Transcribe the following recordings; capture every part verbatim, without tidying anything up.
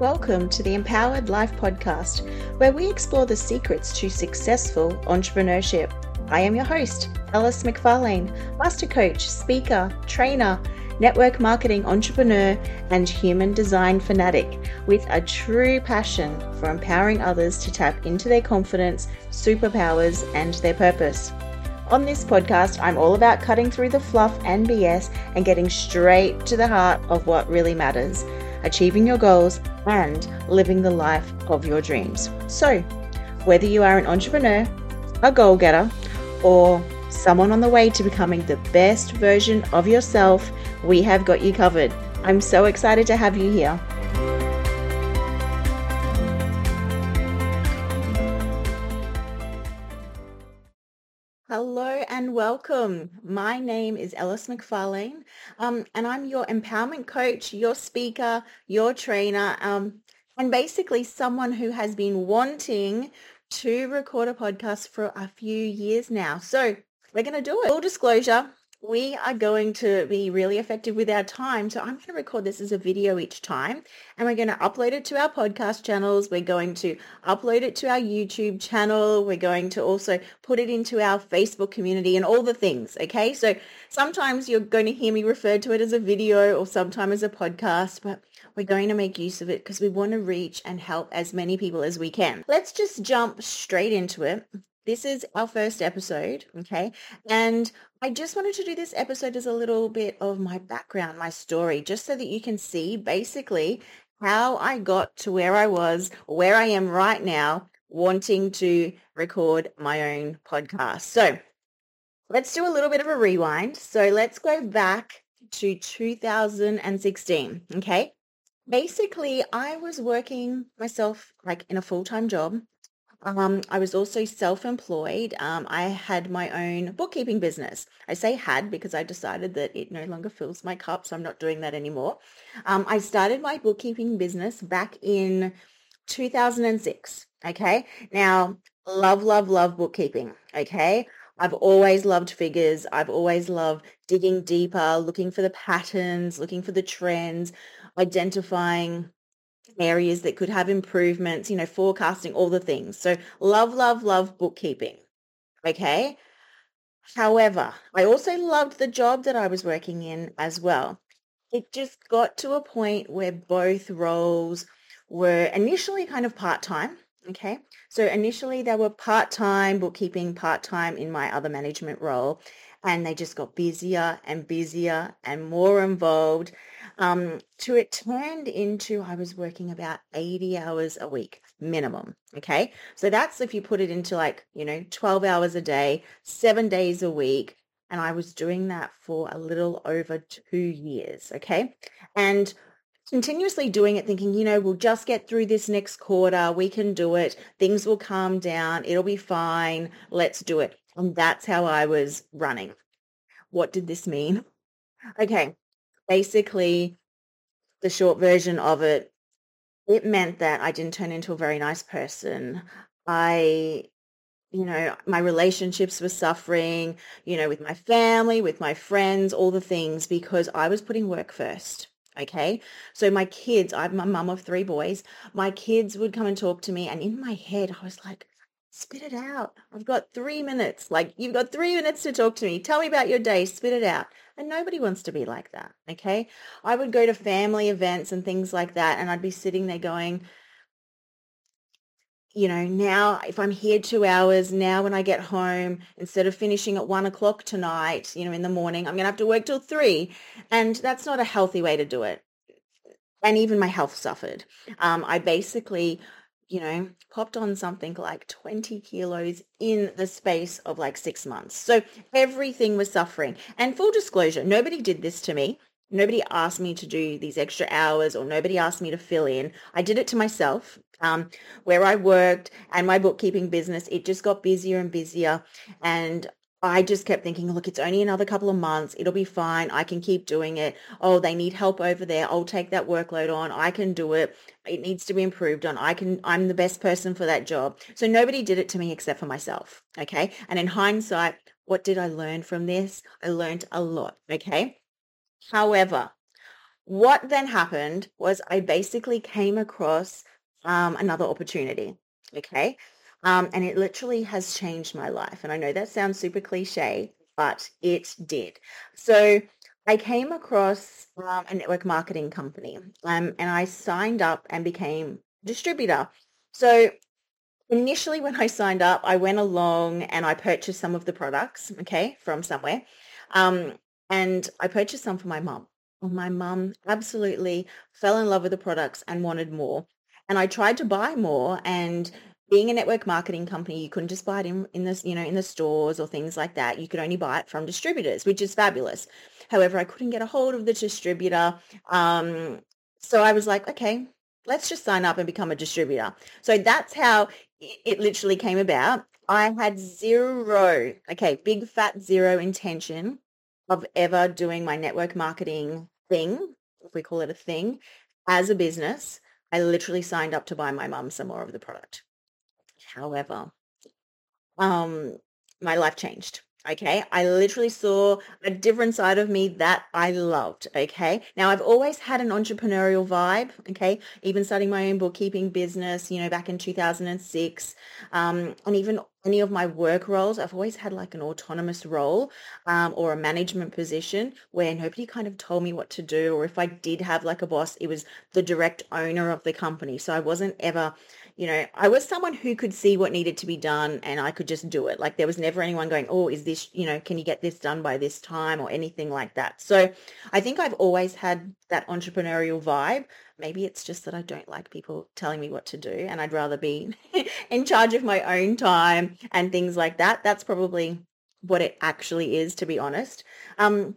Welcome to the Empowered Life Podcast, where we explore the secrets to successful entrepreneurship. I am your host, Eles McFarlane, master coach, speaker, trainer, network marketing entrepreneur, and human design fanatic with a true passion for empowering others to tap into their confidence, superpowers, and their purpose. On this podcast, I'm all about cutting through the fluff and B S and getting straight to the heart of what really matters, achieving your goals, and living the life of your dreams. So, whether you are an entrepreneur, a goal-getter, or someone on the way to becoming the best version of yourself, we have got you covered. I'm so excited to have you here. Hello and welcome. My name is Eles McFarlane, um, and I'm your empowerment coach, your speaker, your trainer, um, and basically someone who has been wanting to record a podcast for a few years now. So we're going to do it. Full disclosure, we are going to be really effective with our time. So I'm going to record this as a video each time, and we're going to upload it to our podcast channels. We're going to upload it to our YouTube channel. We're going to also put it into our Facebook community and all the things. Okay. So sometimes you're going to hear me refer to it as a video or sometimes as a podcast, but we're going to make use of it because we want to reach and help as many people as we can. Let's just jump straight into it. This is our first episode, okay? And I just wanted to do this episode as a little bit of my background, my story, just so that you can see basically how I got to where I was, where I am right now, wanting to record my own podcast. So let's do a little bit of a rewind. So let's go back to two thousand sixteen, okay? Basically, I was working myself like in a full-time job. Um, I was also self-employed. Um, I had my own bookkeeping business. I say had because I decided that it no longer fills my cup, so I'm not doing that anymore. Um, I started my bookkeeping business back in two thousand six, okay? Now, love, love, love bookkeeping, okay? I've always loved figures. I've always loved digging deeper, looking for the patterns, looking for the trends, identifying areas that could have improvements, you know, forecasting, all the things. So love, love, love bookkeeping. Okay. However, I also loved the job that I was working in as well. It just got to a point where both roles were initially kind of part-time. Okay. So initially they were part-time bookkeeping, part-time in my other management role. And they just got busier and busier and more involved. Um, to it turned into I was working about eighty hours a week minimum, okay? So that's if you put it into like, you know, twelve hours a day, seven days a week, and I was doing that for a little over two years, okay? And continuously doing it thinking, you know, we'll just get through this next quarter, we can do it, things will calm down, it'll be fine, let's do it. And that's how I was running. What did this mean? Okay. Basically, the short version of it, it meant that I didn't turn into a very nice person. I, you know, my relationships were suffering, you know, with my family, with my friends, all the things, because I was putting work first, okay? So my kids, I'm a mum of three boys, my kids would come and talk to me, and in my head, I was like, spit it out. I've got three minutes. Like, you've got three minutes to talk to me. Tell me about your day. Spit it out. And nobody wants to be like that, okay? I would go to family events and things like that, and I'd be sitting there going, you know, now if I'm here two hours, now when I get home, instead of finishing at one o'clock tonight, you know, in the morning, I'm going to have to work till three. And that's not a healthy way to do it. And even my health suffered. Um, I basically... you know, popped on something like twenty kilos in the space of like six months. So everything was suffering. And full disclosure, nobody did this to me. Nobody asked me to do these extra hours or nobody asked me to fill in. I did it to myself. Um, where I worked and my bookkeeping business, it just got busier and busier. And I just kept thinking, look, it's only another couple of months. It'll be fine. I can keep doing it. Oh, they need help over there. I'll take that workload on. I can do it. It needs to be improved on. I can, I'm the best person for that job. So nobody did it to me except for myself. Okay. And in hindsight, what did I learn from this? I learned a lot. Okay. However, What then happened was I basically came across um, another opportunity, okay? Um, and it literally has changed my life. And I know that sounds super cliche, but it did. So I came across um, a network marketing company um, and I signed up and became distributor. So initially when I signed up, I went along and I purchased some of the products, okay, from somewhere. Um, and I purchased some for my mum. My mum absolutely fell in love with the products and wanted more. And I tried to buy more. And being a network marketing company, you couldn't just buy it in, in this, you know, in the stores or things like that. You could only buy it from distributors, which is fabulous. However, I couldn't get a hold of the distributor. Um, so I was like, okay, let's just sign up and become a distributor. So that's how it literally came about. I had zero, okay, big fat zero intention of ever doing my network marketing thing, if we call it a thing, as a business. I literally signed up to buy my mum some more of the product. However, um, my life changed, okay? I literally saw a different side of me that I loved, okay? Now, I've always had an entrepreneurial vibe, okay? Even starting my own bookkeeping business, you know, back in two thousand six, um, and even any of my work roles, I've always had like an autonomous role um, or a management position where nobody kind of told me what to do, or if I did have like a boss, it was the direct owner of the company. So I wasn't ever, you know, I was someone who could see what needed to be done and I could just do it. Like there was never anyone going, oh, is this, you know, can you get this done by this time or anything like that. So I think I've always had that entrepreneurial vibe. Maybe it's just that I don't like people telling me what to do and I'd rather be in charge of my own time and things like that. That's probably what it actually is, to be honest. Um,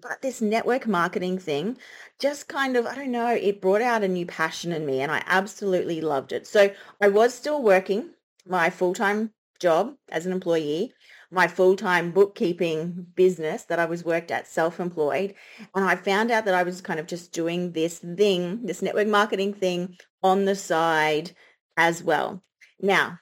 but this network marketing thing just kind of, I don't know, it brought out a new passion in me and I absolutely loved it. So I was still working my full-time job as an employee, my full-time bookkeeping business that I was worked at, self-employed. And I found out that I was kind of just doing this thing, this network marketing thing on the side as well. Now,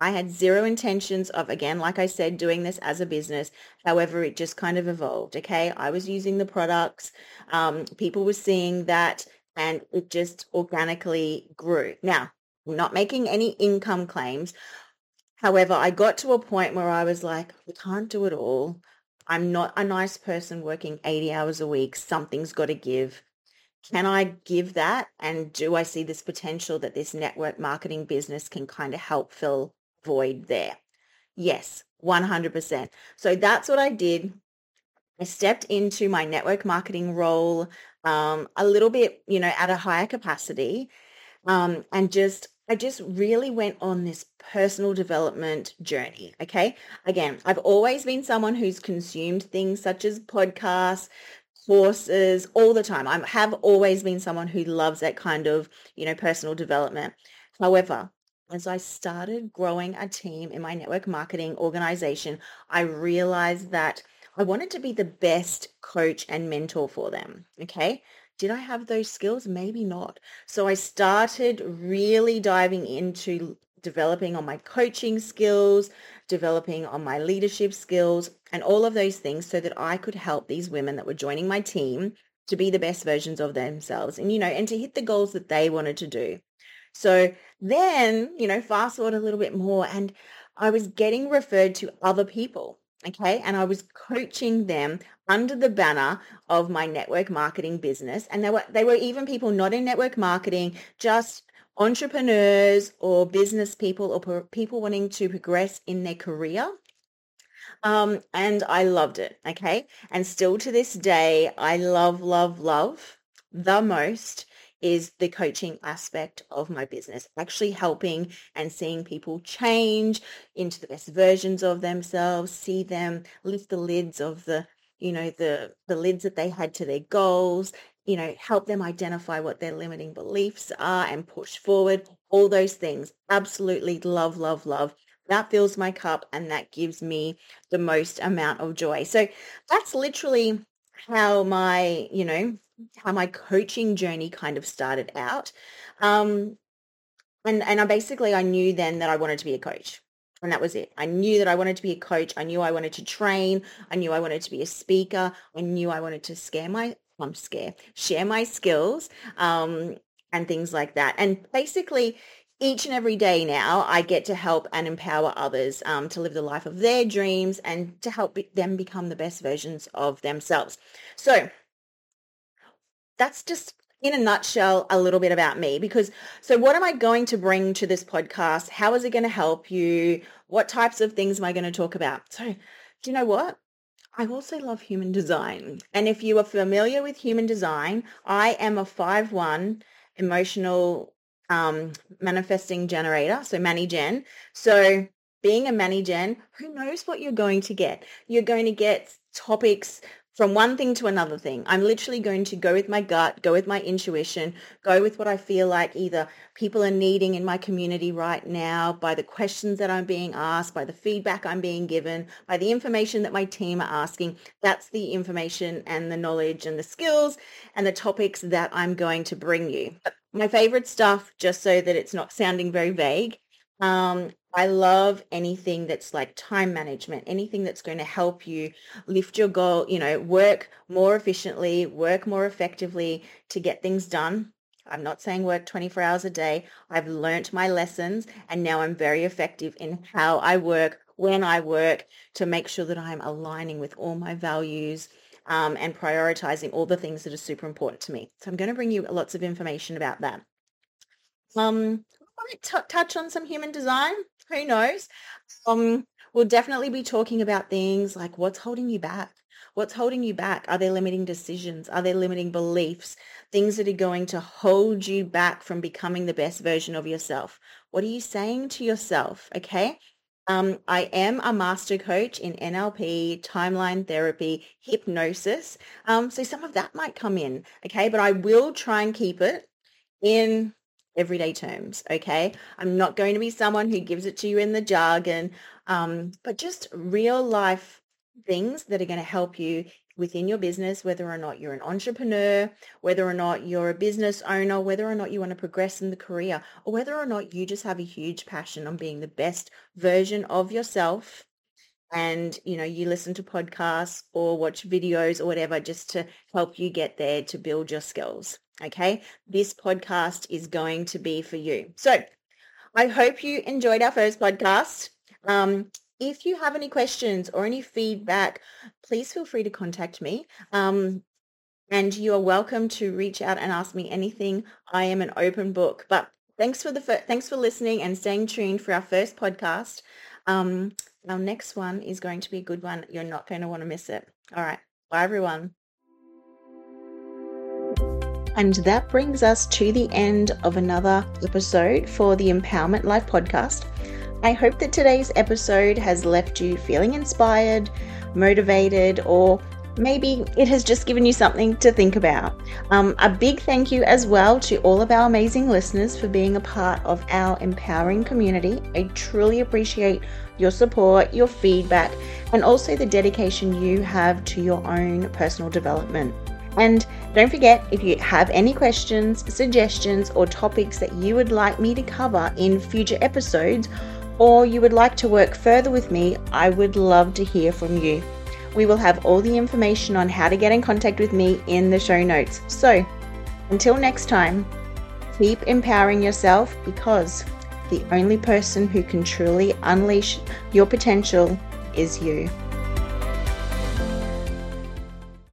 I had zero intentions of, again, like I said, doing this as a business. However, it just kind of evolved, okay? I was using the products. Um, people were seeing that and it just organically grew. Now, I'm not making any income claims. However, I got to a point where I was like, we can't do it all. I'm not a nice person working eighty hours a week. Something's got to give. Can I give that? And do I see this potential that this network marketing business can kind of help fill void there? Yes, one hundred percent. So that's what I did. I stepped into my network marketing role um, a little bit, you know, at a higher capacity um, and just I just really went on this personal development journey, okay? Again, I've always been someone who's consumed things such as podcasts, courses, all the time. I have always been someone who loves that kind of, you know, personal development. However, as I started growing a team in my network marketing organization, I realized that I wanted to be the best coach and mentor for them, okay? Did I have those skills? Maybe not. So I started really diving into developing on my coaching skills, developing on my leadership skills, and all of those things so that I could help these women that were joining my team to be the best versions of themselves and, you know, and to hit the goals that they wanted to do. So then, you know, fast forward a little bit more and I was getting referred to other people. Okay, and I was coaching them under the banner of my network marketing business. And they were they were even people not in network marketing, just entrepreneurs or business people or per, people wanting to progress in their career. Um, and I loved it, okay? And still to this day, I love, love, love the most is the coaching aspect of my business, actually helping and seeing people change into the best versions of themselves, see them lift the lids of the, you know, the, the lids that they had to their goals, you know, help them identify what their limiting beliefs are and push forward, all those things. Absolutely love, love, love. That fills my cup and that gives me the most amount of joy. So that's literally how my, you know, how my coaching journey kind of started out. Um, and, and I basically, I knew then that I wanted to be a coach and that was it. I knew that I wanted to be a coach. I knew I wanted to train. I knew I wanted to be a speaker. I knew I wanted to scare my I'm scared, share my skills um, and things like that. And basically each and every day now I get to help and empower others um, to live the life of their dreams and to help them become the best versions of themselves. So that's just in a nutshell a little bit about me, because so what am I going to bring to this podcast? How is it going to help you? What types of things am I going to talk about? So do you know what? I also love human design. And if you are familiar with human design, I am a five one emotional um, manifesting generator, so ManiGen. So being a ManiGen, who knows what you're going to get? You're going to get topics from one thing to another thing. I'm literally going to go with my gut, go with my intuition, go with what I feel like either people are needing in my community right now, by the questions that I'm being asked, by the feedback I'm being given, by the information that my team are asking. That's the information and the knowledge and the skills and the topics that I'm going to bring you. My favorite stuff, just so that it's not sounding very vague, um, I love anything that's like time management, anything that's going to help you lift your goal, you know, work more efficiently, work more effectively to get things done. I'm not saying work twenty-four hours a day. I've learnt my lessons and now I'm very effective in how I work, when I work, to make sure that I'm aligning with all my values um, and prioritizing all the things that are super important to me. So I'm going to bring you lots of information about that. Um, I might touch on some human design. Who knows? Um, we'll definitely be talking about things like what's holding you back? What's holding you back? Are there limiting decisions? Are there limiting beliefs? Things that are going to hold you back from becoming the best version of yourself. What are you saying to yourself? Okay. Um, I am a master coach in N L P, timeline therapy, hypnosis. Um, so some of that might come in. Okay. But I will try and keep it in everyday terms, okay? I'm not going to be someone who gives it to you in the jargon, um, but just real life things that are going to help you within your business, whether or not you're an entrepreneur, whether or not you're a business owner, whether or not you want to progress in the career, or whether or not you just have a huge passion on being the best version of yourself. And, you know, you listen to podcasts or watch videos or whatever just to help you get there, to build your skills. Okay, this podcast is going to be for you. So I hope you enjoyed our first podcast. Um, if you have any questions or any feedback, please feel free to contact me. Um, and you are welcome to reach out and ask me anything. I am an open book. But thanks for the f- thanks for listening and staying tuned for our first podcast. Um, our next one is going to be a good one. You're not going to want to miss it. All right. Bye, everyone. And that brings us to the end of another episode for the Empowerment Life Podcast. I hope that today's episode has left you feeling inspired, motivated, or maybe it has just given you something to think about. Um, a big thank you as well to all of our amazing listeners for being a part of our empowering community. I truly appreciate your support, your feedback, and also the dedication you have to your own personal development. And don't forget, if you have any questions, suggestions, or topics that you would like me to cover in future episodes, or you would like to work further with me, I would love to hear from you. We will have all the information on how to get in contact with me in the show notes. So until next time, keep empowering yourself, because the only person who can truly unleash your potential is you.